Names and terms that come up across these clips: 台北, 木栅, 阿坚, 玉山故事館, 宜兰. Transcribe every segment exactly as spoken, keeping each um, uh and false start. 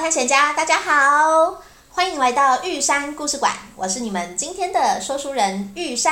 探险家大家好，欢迎来到玉山故事馆，我是你们今天的说书人玉山。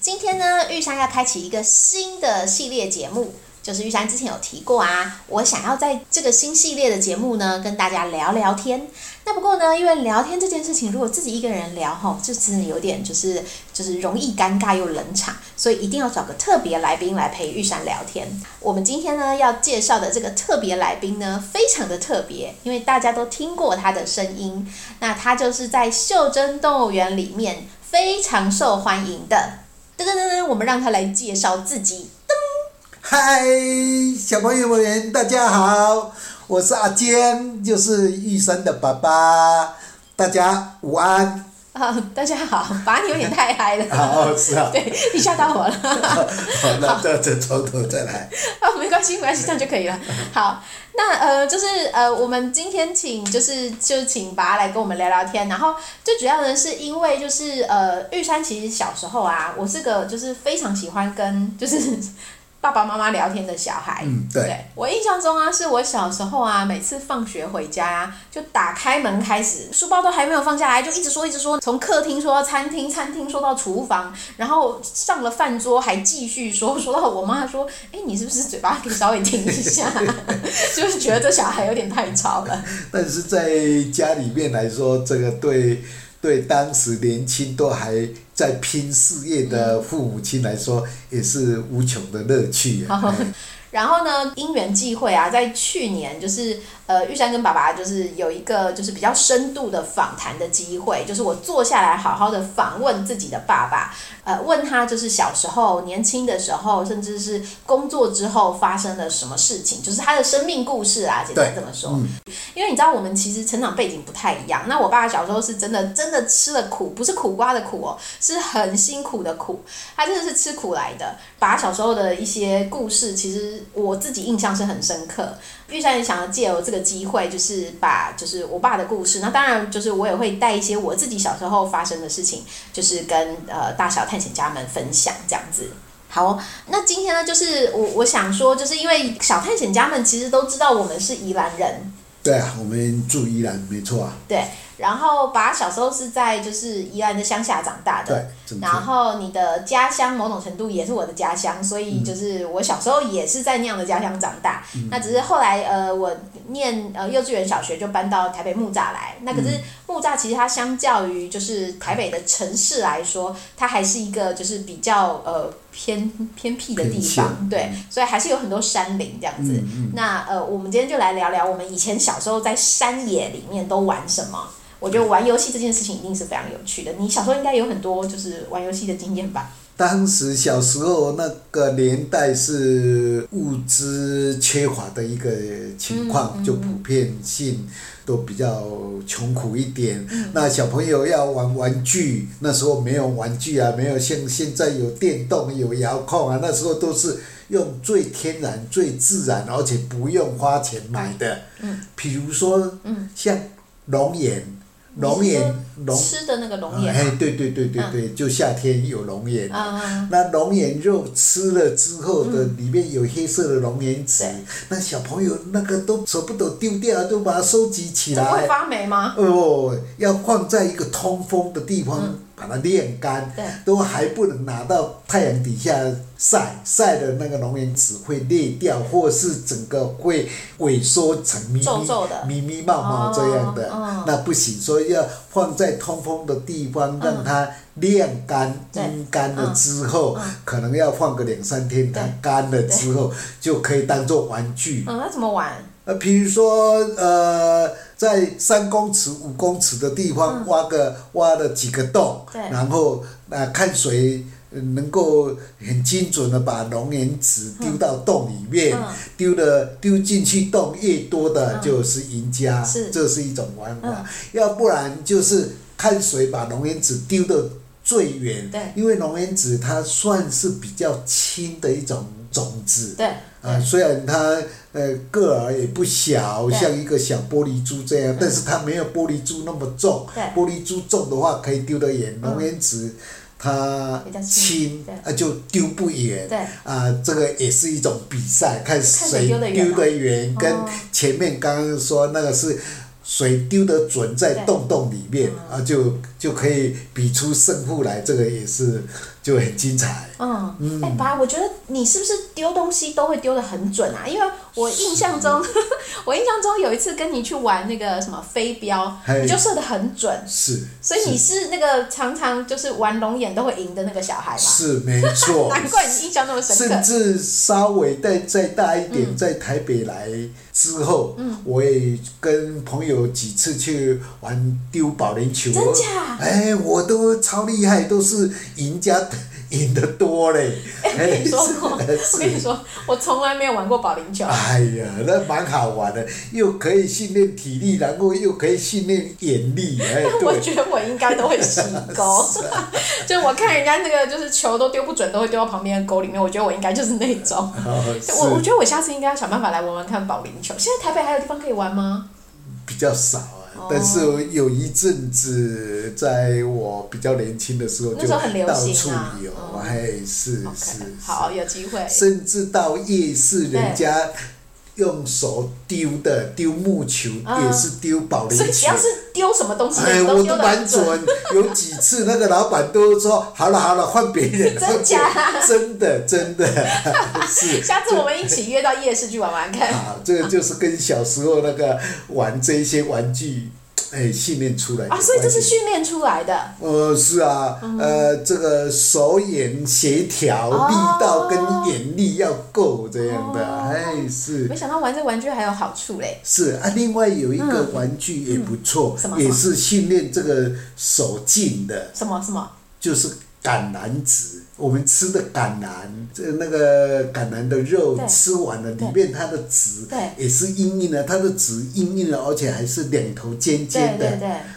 今天呢，玉山要开启一个新的系列节目，就是玉山之前有提过啊，我想要在这个新系列的节目呢跟大家聊聊天。那不过呢，因为聊天这件事情，如果自己一个人聊吼，就真的有点就是就是容易尴尬又冷场，所以一定要找个特别来宾来陪玉山聊天。我们今天呢要介绍的这个特别来宾呢，非常的特别，因为大家都听过他的声音。那他就是在袖珍动物园里面非常受欢迎的。噔噔噔噔，我们让他来介绍自己。嗨，小朋友们，大家好，我是阿坚，就是玉山的爸爸，大家午安。啊、哦，大家好，爸，你有点太嗨了。哦，是啊。对，你吓到我了。好，那再再从头再来。啊，没关系，没关系，这样就可以了。好，那呃，就是呃，我们今天请就是就请爸来跟我们聊聊天，然后最主要的是因为就是呃，玉山其实小时候啊，我是个就是非常喜欢跟就是。爸爸妈妈聊天的小孩，嗯，对，对我印象中啊，是我小时候啊，每次放学回家啊，就打开门开始，书包都还没有放下来，就一直说一直说，从客厅说到餐厅，餐厅说到厨房，然后上了饭桌还继续说，说到我妈说，哎，你是不是嘴巴可以稍微停一下？就是觉得这小孩有点太吵了。但是在家里面来说，这个对对当时年轻都还。在拼事业的父母亲来说，嗯、也是无穷的乐趣、啊哦。然后呢，因缘际会啊，在去年就是呃，玉山跟爸爸就是有一个就是比较深度的访谈的机会，就是我坐下来好好的访问自己的爸爸，呃，问他就是小时候、年轻的时候，甚至是工作之后发生了什么事情，就是他的生命故事啊，简单这么说。嗯、因为你知道，我们其实成长背景不太一样。那我爸小时候是真的真的吃了苦，不是苦瓜的苦哦。是很辛苦的苦，他真的是吃苦来的。把小时候的一些故事，其实我自己印象是很深刻。玉山也想要借由这个机会，就是把就是我爸的故事，那当然就是我也会带一些我自己小时候发生的事情，就是跟呃大小探险家们分享这样子。好，那今天呢，就是我我想说，就是因为小探险家们其实都知道我们是宜兰人。对啊，我们住宜兰，没错啊。对。然后爸小时候是在就是宜兰的乡下长大的，然后你的家乡某种程度也是我的家乡，所以就是我小时候也是在那样的家乡长大。嗯、那只是后来呃我念呃幼稚园小学就搬到台北木栅来，那可是木栅其实它相较于就是台北的城市来说，它还是一个就是比较呃偏偏僻的地方，对，所以还是有很多山林这样子。嗯嗯、那呃我们今天就来聊聊我们以前小时候在山野里面都玩什么。我觉得玩游戏这件事情一定是非常有趣的，你小时候应该有很多就是玩游戏的经验吧？当时小时候那个年代是物资缺乏的一个情况，嗯嗯、就普遍性都比较穷苦一点。嗯、那小朋友要玩玩具，那时候没有玩具啊，没有像现在有电动、有遥控啊，那时候都是用最天然、最自然，而且不用花钱买的。嗯，比如说，嗯，像龙眼。龙眼，龙吃的那个龙眼、啊。哎、嗯，对对对对对，嗯、就夏天有龙眼、啊。嗯、那龙眼肉吃了之后的，里面有黑色的龙眼籽，嗯、那小朋友那个都舍不得丢掉，都把它收集起来。这会发霉吗？哦，要放在一个通风的地方，嗯、把它晾干。对。都还不能拿到太阳底下晒，晒的那个龙眼籽会裂掉，或是整个会萎缩成迷迷迷冒冒这样的，哦、那不行，所以要放在通风的地方，让它晾干，阴干了之后，嗯、可能要放个两三天，它干了之后就可以当做玩具。嗯，那怎么玩？呃，比如说，呃，在三公尺、五公尺的地方挖个、嗯、挖了几个洞，然后呃看谁能够很精准的把龙眼籽丢到洞里面，丢了丢进去洞越多的就是赢家，嗯、这是一种玩法。嗯、要不然就是看谁把龙眼籽丢得最远，因为龙眼籽它算是比较轻的一种种子。对。啊，虽然它呃个儿也不小，像一个小玻璃珠这样，但是它没有玻璃珠那么重。玻璃珠重的话可以丢得远，龙眼籽。它轻啊就丢不远，啊、呃、这个也是一种比赛，看谁丢得远，跟前面刚刚说那个是谁丢得准在洞洞里面啊，就就可以比出胜负来，这个也是就很精彩。嗯，哎、欸、爸，我觉得你是不是丢东西都会丢得很准啊？因为我印象中，我印象中有一次跟你去玩那个什么飞镖，你就射得很准。是。所以你是那个常常就是玩龙眼都会赢的那个小孩嘛？是没错。难怪你印象那么深刻。甚至稍微再再大一点，嗯、在台北来之后、嗯，我也跟朋友几次去玩丢保龄球。真假？哎、欸，我都超厉害，都是赢家。赢得多嘞！哎、欸，我跟你说过，我跟你说，我从来没有玩过保龄球。哎呀，那蛮好玩的，又可以训练体力，然后又可以训练眼力。哎，我觉得我应该都会洗钩，就我看人家那个就是球都丢不准，都会丢到旁边的沟里面。我觉得我应该就是那种。哦、我我觉得我下次应该要想办法来玩玩看保龄球。现在台北还有地方可以玩吗？比较少。但是有一阵子，在我比较年轻的时候，就到处游，哎、啊，是、嗯、是， okay, 是好有机会，甚至到夜市，人家用手丢的丢木球，嗯、也是丢保龄球，所以只要是丢什么东西，哎，都我都蛮准。有几次那个老板都说：“好了好了，换别人。”真假？真的真的是。下次我们一起约到夜市去玩玩看。好，这个就是跟小时候那个玩这些玩具，哎，训练出来的。啊，所以这是训练出来的。呃，是啊，嗯、呃，这个手眼协调、哦、力道跟眼力要够这样的，哦、哎是。没想到玩这玩具还有好处嘞。是啊，另外有一个玩具也不错，嗯嗯、也是训练这个手劲的。什么什么？就是橄榄籽。我们吃的橄榄，这那个橄榄的肉吃完了，里面它的籽也是硬硬的，它的籽硬硬的，而且还是两头尖尖的，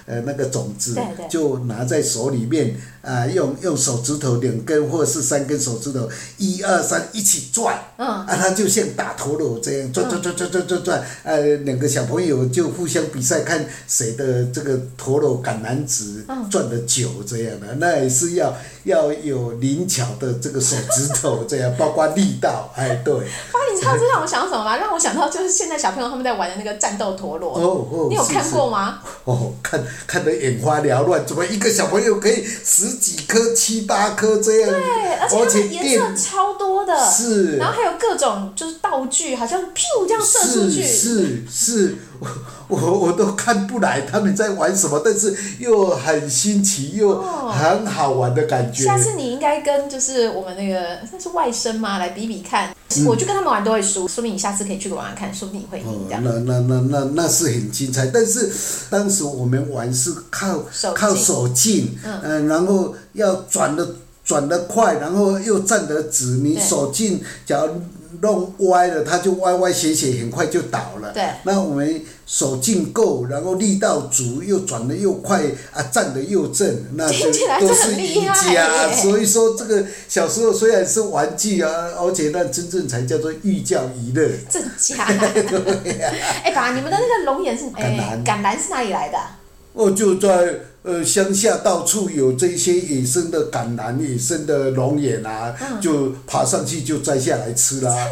呃，那个种子就拿在手里面，啊、呃，用用手指头两根或是三根手指头，一二三一起拽，嗯、啊，它就像打陀螺这样转转转转转转转，呃，两个小朋友就互相比赛，看谁的这个陀螺橄榄籽转得久这样的，那也是要要有灵巧的这个手指头这样，包括力道，哎，对。哇，你知道这让我想到什么吗？让我想到就是现在小朋友他们在玩的那个战斗陀螺。哦哦。你有看过吗？是是哦，看看得眼花缭乱，怎么一个小朋友可以十几颗、七八颗这样？对，而且它颜色超多的。是。然后还有各种就是道具，好像咻这样射出去。是是是，我我我都看不来他们在玩什么，但是又很新奇又很好玩的感觉。哦、下次你应该跟。就是我们那个那是外甥嘛，来比比看。嗯、我就跟他们玩都会输，说明你下次可以去玩玩看，说不定你会赢的、哦。那那那那那是很精彩，但是当时我们玩是靠手靠手劲，嗯、呃，然后要转的转的快，然后又站得直。你手劲假如弄歪了，它就歪歪斜斜，很快就倒了。对。那我们手劲够，然后力道足，又转得又快啊，站得又正，那就都是赢家。所以说，这个小时候虽然是玩具啊，而且那真正才叫做寓教于乐。真假？对呀、啊。哎、欸、爸，你们的那个龙眼是哎、欸、橄榄是哪里来的、啊？哦，就在呃乡下到处有这些野生的橄榄、野生的龙眼啊、嗯，就爬上去就摘下来吃啦、啊。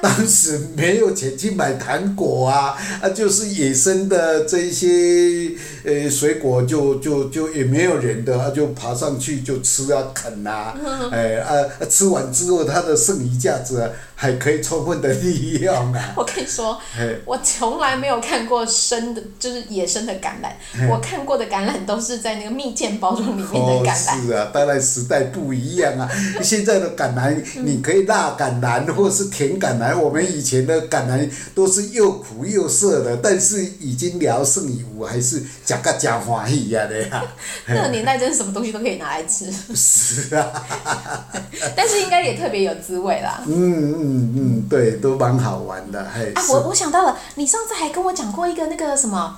当时没有钱去买糖果啊，啊就是野生的这些呃水果就就就也没有人的，他、啊、就爬上去就吃啊啃啊，嗯、哎啊吃完之后它的剩余价值、啊、还可以充分的利用啊。我跟你说，哎、我从来没有看过生的，就是野生的橄榄。哎、我看过的橄榄都是在那个蜜饯包装里面的橄榄。哦，是啊，当然时代不一样啊。现在的橄榄，你可以辣橄榄或是甜橄榄。我们以前的橄榄都是又苦又涩的，但是已经聊胜于无，还是吃到真欢喜呀的呀。那个年代真是什么东西都可以拿来吃。是啊。但是应该也特别有滋味啦。嗯嗯嗯，对，都蛮好玩的。啊，我我想到了，你上次还跟我讲过一个那个什么。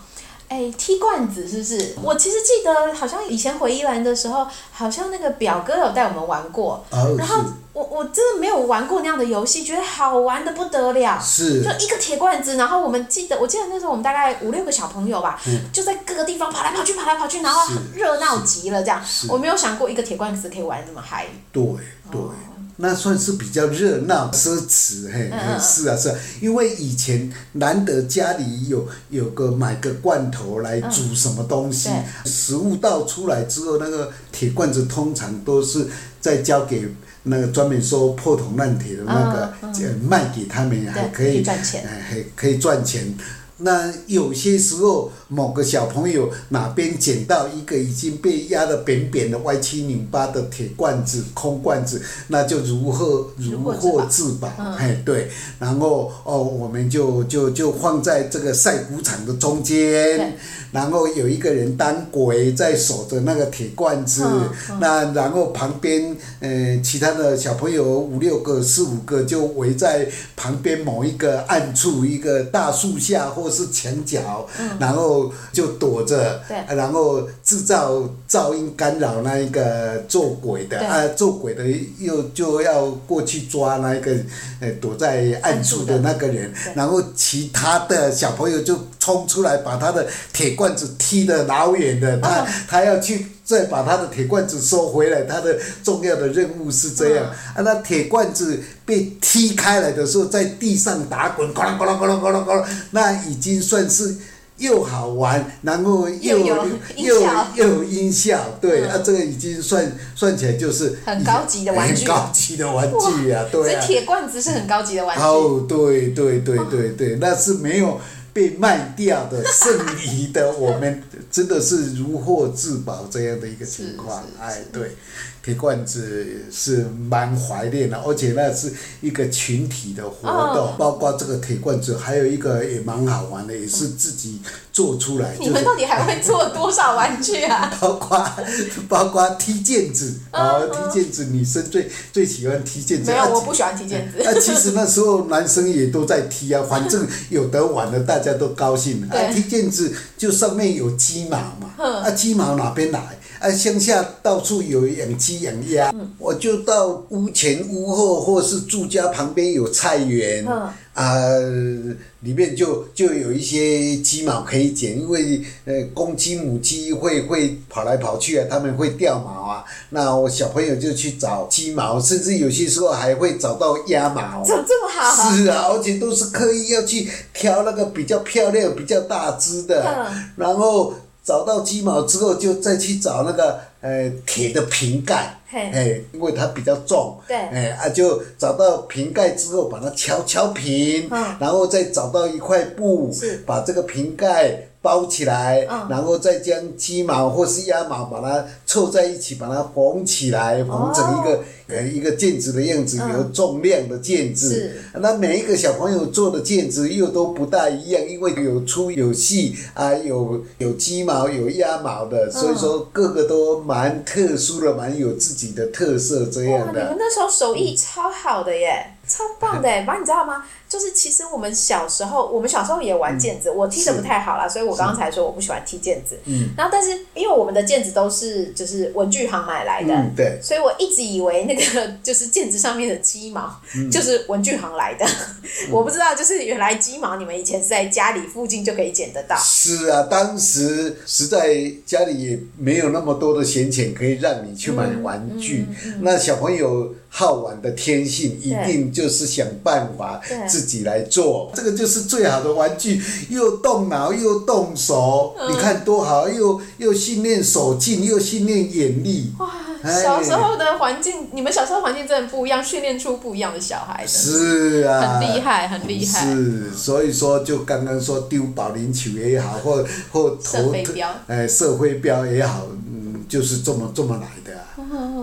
哎，踢罐子是不是？我其实记得好像以前回宜兰的时候，好像那个表哥有带我们玩过，啊、然后我我真的没有玩过那样的游戏，觉得好玩的不得了。是，就一个铁罐子，然后我们记得，我记得那时候我们大概五六个小朋友吧，嗯、就在各个地方跑来跑去，跑来跑去，然后热闹极了这样。我没有想过一个铁罐子可以玩这么嗨。对对。哦，那算是比较热闹奢侈嘿，嗯、是啊是啊，因为以前难得家里有有个买个罐头来煮什么东西，嗯、食物倒出来之后，那个铁罐子通常都是再交给那个专门收破铜烂铁的那个，嗯嗯、卖给他们还可以赚钱，还可以赚钱。那有些时候某个小朋友哪边捡到一个已经被压得扁扁的歪七扭八的铁罐子空罐子，那就如获如获至宝，哎，对，然后哦我们就就就放在这个晒谷场的中间，然后有一个人当鬼在守着那个铁罐子，嗯嗯、那然后旁边呃其他的小朋友五六个四五个就围在旁边某一个暗处一个大树下或是墙角，嗯、然后就躲着，然后制造噪音干扰那一个做鬼的啊，做鬼的又就要过去抓那一个呃躲在暗处的那个人，然后其他的小朋友就冲出来把他的铁罐子踢得老远的，他、哦、他要去再把他的铁罐子收回来，他的重要的任务是这样，嗯、啊，那铁罐子被踢开来的时候，在地上打滚，咕隆咕隆咕隆咕隆咕隆，那已经算是又好玩，然后又又有又又有音效，对，那、嗯啊、这个已经算算起来就是很高级的玩具，很高级的玩具啊，对啊，所以铁罐子是很高级的玩具。哦，对对对对对，那是没有被卖掉的剩余的，我们真的是如获至宝这样的一个情况。哎，对，铁罐子是蛮怀念的，而且那是一个群体的活动，哦、包括这个铁罐子，还有一个也蛮好玩的，也是自己做出来。就是、你们到底还会做多少玩具啊？包括包括踢毽子，哦，踢毽子，女生最最喜欢踢毽子。没有，啊、我不喜欢踢毽子。那、啊、其实那时候男生也都在踢啊，反正有得玩的大家。大家都高兴了，啊，踢毽子就上面有鸡毛嘛，啊，鸡毛哪边来？啊，乡下到处有养鸡养鸭，嗯、我就到屋前屋后，或是住家旁边有菜园，啊、嗯呃，里面就就有一些鸡毛可以捡，因为呃公鸡母鸡会会跑来跑去啊，他们会掉毛啊，那我小朋友就去找鸡毛，甚至有些时候还会找到鸭毛，怎么这么好啊？是啊，而且都是刻意要去挑那个比较漂亮、比较大只的，嗯、然后。找到鸡毛之后，就再去找那个呃铁的瓶盖，哎，因为它比较重，哎啊，就找到瓶盖之后，把它敲敲平，嗯、然后再找到一块布，把这个瓶盖包起来，嗯、然后再将鸡毛或是鸭毛把它凑在一起，把它缝起来，缝成一个、哦、呃一个毽子的样子，有重量的毽子。嗯、那每一个小朋友做的毽子又都不大一样，因为有粗有细啊，有有鸡毛有鸭毛的，所以说各个都蛮特殊的，蛮有自己的特色这样的。哇，你们那时候手艺超好的耶！超棒的耶，妈，你知道吗？就是其实我们小时候，我们小时候也玩毽子，嗯、我踢得不太好啦，所以我刚刚才说我不喜欢踢毽子。嗯、然后，但是因为我们的毽子都是就是文具行买来的，嗯、对，所以我一直以为那个就是毽子上面的鸡毛，嗯、就是文具行来的。嗯、我不知道，就是原来鸡毛你们以前是在家里附近就可以捡得到。是啊，当时实在家里也没有那么多的闲钱可以让你去买玩具，嗯嗯嗯、那小朋友好玩的天性一定就是想办法自己来做，这个就是最好的玩具，又动脑又动手，嗯、你看多好，又又训练手劲，又训练眼力。哇，小时候的环境，你们小时候环境真的不一样，训练出不一样的小孩。是啊，很厉害，很厉害。是，所以说就刚刚说丢保龄球也好，或或投射飞镖，哎，射飞镖也好，嗯，就是这么这么来的啊。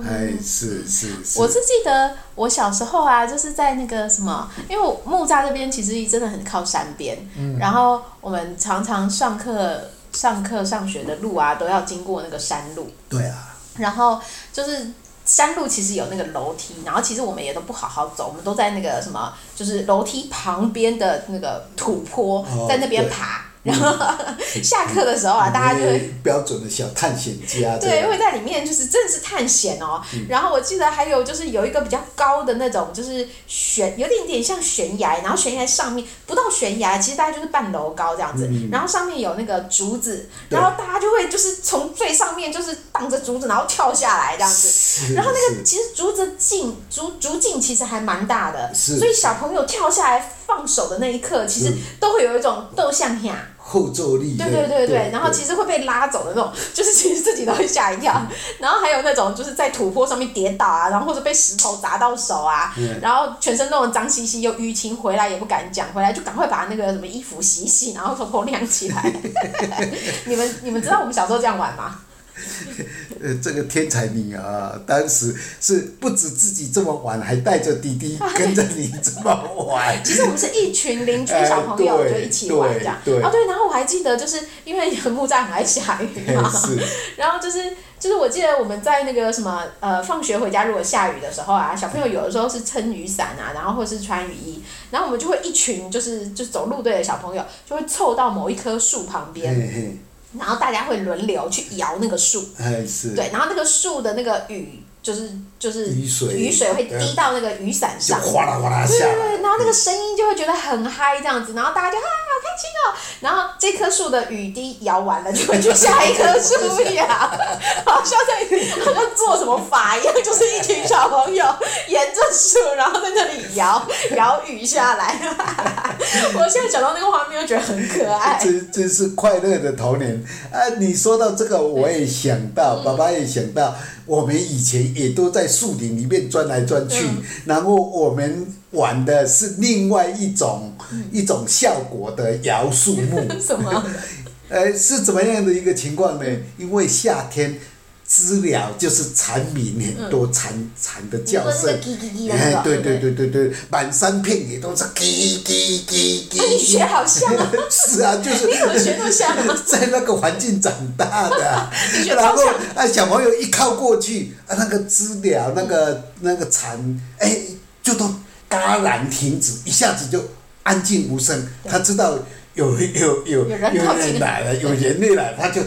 哎，是是是。我是记得我小时候啊，就是在那个什么，因为木栅这边其实真的很靠山边，嗯、然后我们常常上课、上课、上学的路啊，都要经过那个山路。对啊。然后就是山路其实有那个楼梯，然后其实我们也都不好好走，我们都在那个什么，就是楼梯旁边的那个土坡，哦、在那边爬。然后、嗯、下课的时候啊，嗯、大家就会标准的小探险家，对，会在里面就是真的是探险哦、嗯。然后我记得还有就是有一个比较高的那种，就是悬，有点点像悬崖，然后悬崖上面不到悬崖，其实大概就是半楼高这样子、嗯。然后上面有那个竹子，然后大家就会就是从最上面就是荡着竹子，然后跳下来这样子。然后那个其实竹子茎竹竹茎其实还蛮大的，所以小朋友跳下来放手的那一刻，其实都会有一种斗向呀。后坐力，对对对 对, 对，然后其实会被拉走的那种，就是其实自己都会吓一跳、嗯。然后还有那种就是在土坡上面跌倒啊，然后或者被石头砸到手啊，嗯、然后全身弄得脏兮兮又淤青，回来也不敢讲，回来就赶快把那个什么衣服洗洗，然后头头晾起来。你们你们知道我们小时候这样玩吗？呃，这个天才你啊，当时是不止自己这么玩，还带着弟弟跟着你这么玩。其实我们是一群邻居小朋友就一起玩这样。呃、对, 对, 对。啊对，然后我还记得，就是因为木栅很爱下雨嘛，然后就是就是我记得我们在那个什么呃放学回家，如果下雨的时候啊，小朋友有的时候是撑雨伞啊，然后或是穿雨衣，然后我们就会一群就是就是走路队的小朋友就会凑到某一棵树旁边。嘿嘿，然后大家会轮流去摇那个树，对，然后那个树的那个雨就是就是雨水雨水会滴到那个雨伞上，就哗啦哗啦下来，对对对，然后那个声音就会觉得很嗨这样子，然后大家就啊好开心哦，然后这棵树的雨滴摇完了就会去下一棵树摇，好像在好像做什么法一样，就是一群小朋友沿着树然后在那里摇摇雨下来。我现在想到那个画面，我觉得很可爱。真真是快乐的童年啊！你说到这个，我也想到，嗯、爸爸也想到，我们以前也都在树林里面钻来钻去，嗯、然后我们玩的是另外一种、嗯、一种效果的摇树木。什么？呃，是怎么样的一个情况呢？因为夏天。知了就是蝉鸣，很多蝉蝉的叫声，哎，对对对对对，满山遍野都是叽叽叽叽。你学好像啊！是啊，就是你怎么学那么像？在那个环境长大的，然后啊，小朋友一靠过去，啊，那个知了，那个那个蝉，哎，就都戛然停止，一下子就安静无声。他知道有有有有人来了，有人类来了，他就。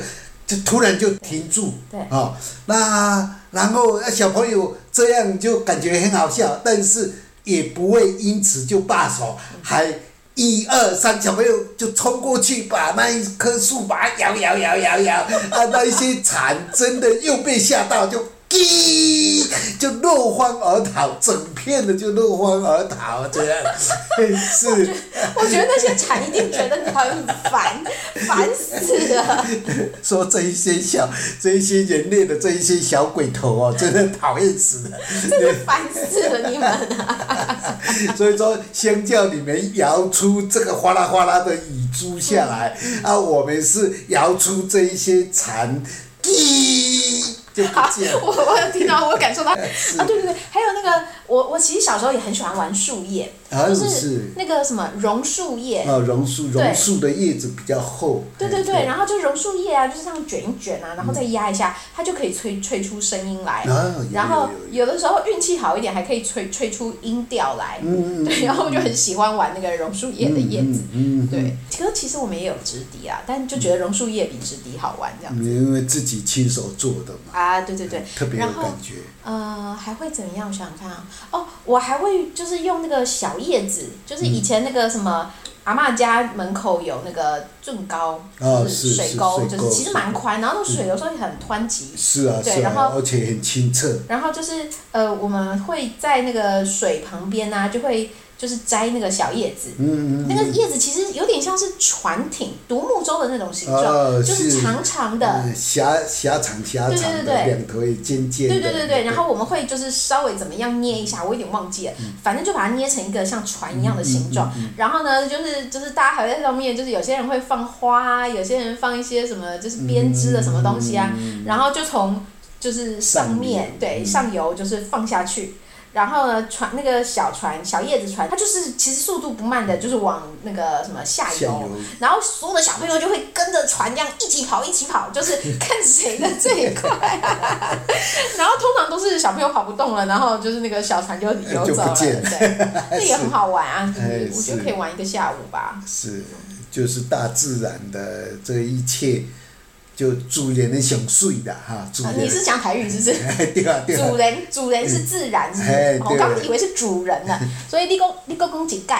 就突然就停住，哦，那然后小朋友这样就感觉很好笑，但是也不会因此就罢手，还一二三，小朋友就冲过去把那一棵树把它摇摇摇摇摇，啊，那一些蝉真的又被吓到就。就落荒而逃，整片的就落荒而逃，这样是我觉得。我觉得那些蝉一定觉得很烦，烦死了。说这一些小，这一些人类的这一些小鬼头哦，真的讨厌死了，真的烦死了你们啊！所以说，相较你们摇出这个哗啦哗啦的雨珠下来，嗯、啊，我们是摇出这一些蝉，就不见了。好，我我有听到，我感受到啊，对对对，还有那个我我其实小时候也很喜欢玩树叶，啊、就是那个什么榕树叶，哦，榕树榕树的叶子比较厚，对对 对, 对，然后就榕树叶啊，就是这样卷一卷啊，然后再压一下，嗯、它就可以吹吹出声音来，啊、然后有的时候运气好一点还可以吹吹出音调来，嗯，对，然后我就很喜欢玩那个榕树叶的叶子，嗯，对，可是其实我们也有直笛啊，但就觉得榕树叶比直笛好玩这样子，因为自己亲手做的嘛。啊啊，对对对，特别有感觉。呃，还会怎么样？我想想看啊，哦，我还会就是用那个小叶子，就是以前那个什么。嗯，阿嬤家门口有那个圳沟，哦，是水沟，就是其实蛮宽，然后那水有时候也很湍急，是啊，对，然后而且很清澈。然后就是呃，我们会在那个水旁边啊，就会就是摘那个小叶子，嗯嗯嗯，那个叶子其实有点像是船艇、独木舟的那种形状，哦，就是长长的，嗯，狭狭长狭长的，两头也尖尖的，对对对对。然后我们会就是稍微怎么样捏一下，我有点忘记了，嗯，反正就把它捏成一个像船一样的形状，嗯嗯嗯嗯，然后呢就是。就是大家还在上面，就是有些人会放花，啊，有些人放一些什么，就是编织的什么东西啊，嗯，然后就从就是上面对，嗯，上游就是放下去，然后呢船那个小船小叶子船，它就是其实速度不慢的，就是往那个什么下游，下游然后所有的小朋友就会跟着船这样一起跑一起跑，就是看谁的最快，啊，然后通常都是小朋友跑不动了，然后就是那个小船就游走了，对，那也很好玩啊，我觉得可以玩一个下午吧。是。就是大自然的这一切，就主人的上水啦哈。主人、啊、你是讲台语是不是？对啊对啊。主人，主人是自然是不是？哎、我刚以为是主人呢，所以你讲你讲讲一解。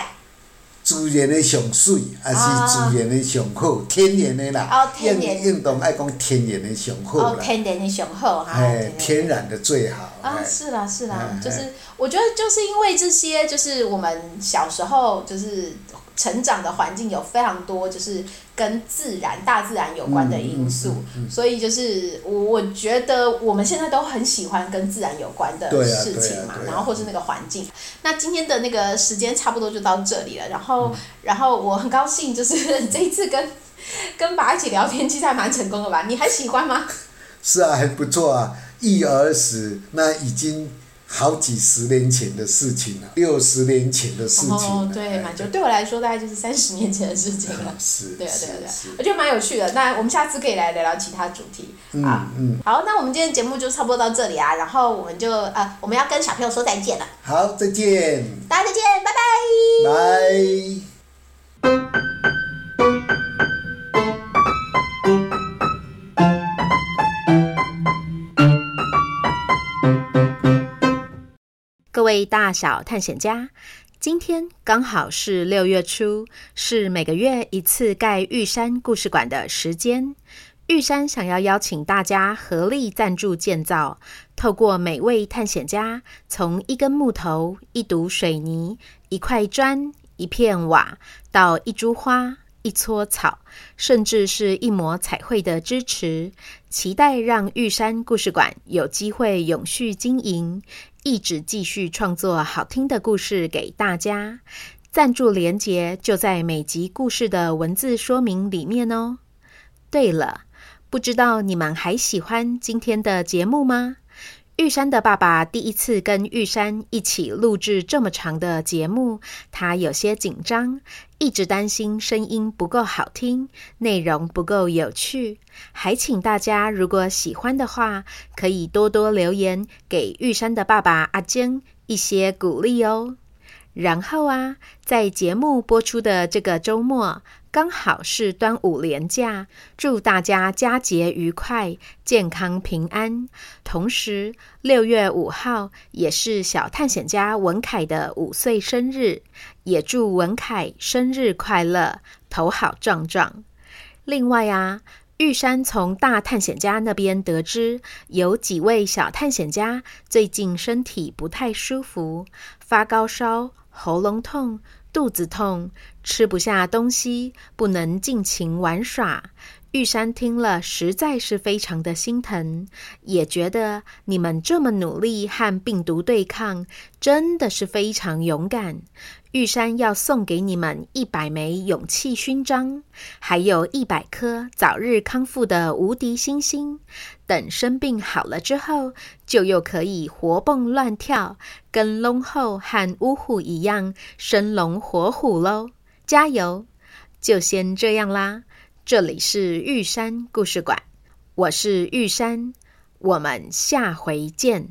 自然的上水，还是自然的上好、哦，天然的啦。哦，天然。运动爱讲天然的上好啦。哦，天然的上好哈。哎，天然的最好。啊，是啦是啦，哎、就是我觉得就是因为这些，就是我们小时候就是成长的环境有非常多就是跟自然、大自然有关的因素，嗯嗯嗯、所以就是我我觉得我们现在都很喜欢跟自然有关的事情嘛，啊啊啊、然后或是那个环境。那今天的那个时间差不多就到这里了，然后、嗯、然后我很高兴，就是这一次跟跟爸一起聊天，其实还蛮成功的吧？你还喜欢吗？是啊，还不错啊，一而始，那已经。好几十年前的事情了，六十年前的事情了。哦，对，蛮久。对我来说，大概就是三十年前的事情了。是，对啊，对啊，对啊，我觉得蛮有趣的。那我们下次可以来聊聊其他主题。嗯啊，嗯。好，那我们今天节目就差不多到这里啊，然后我们就呃，我们要跟小朋友说再见了。好，再见。大家再见，拜拜。拜。各位大小探险家，今天刚好是六月初，是每个月一次盖玉山故事馆的时间。玉山想要邀请大家合力赞助建造，透过每位探险家从一根木头、一堵水泥、一块砖、一片瓦，到一株花、一撮草，甚至是一抹彩绘的支持，期待让玉山故事馆有机会永续经营，一直继续创作好听的故事给大家。赞助连结就在每集故事的文字说明里面哦。对了，不知道你们还喜欢今天的节目吗？玉山的爸爸第一次跟玉山一起录制这么长的节目，他有些紧张，一直担心声音不够好听，内容不够有趣。还请大家如果喜欢的话，可以多多留言给玉山的爸爸阿坚一些鼓励哦。然后啊，在节目播出的这个周末，刚好是端午连假，祝大家佳节愉快，健康平安。同时六月五号也是小探险家文凯的五岁生日，也祝文凯生日快乐，头好壮壮。另外啊，玉山从大探险家那边得知，有几位小探险家最近身体不太舒服，发高烧、喉咙痛、肚子痛，吃不下东西，不能尽情玩耍。玉山听了实在是非常的心疼，也觉得你们这么努力和病毒对抗，真的是非常勇敢。玉山要送给你们一百枚勇气勋章，还有一百颗早日康复的无敌星星。等生病好了之后，就又可以活蹦乱跳，跟龙后和乌虎一样生龙活虎喽！加油！就先这样啦。这里是玉山故事馆，我是玉山，我们下回见。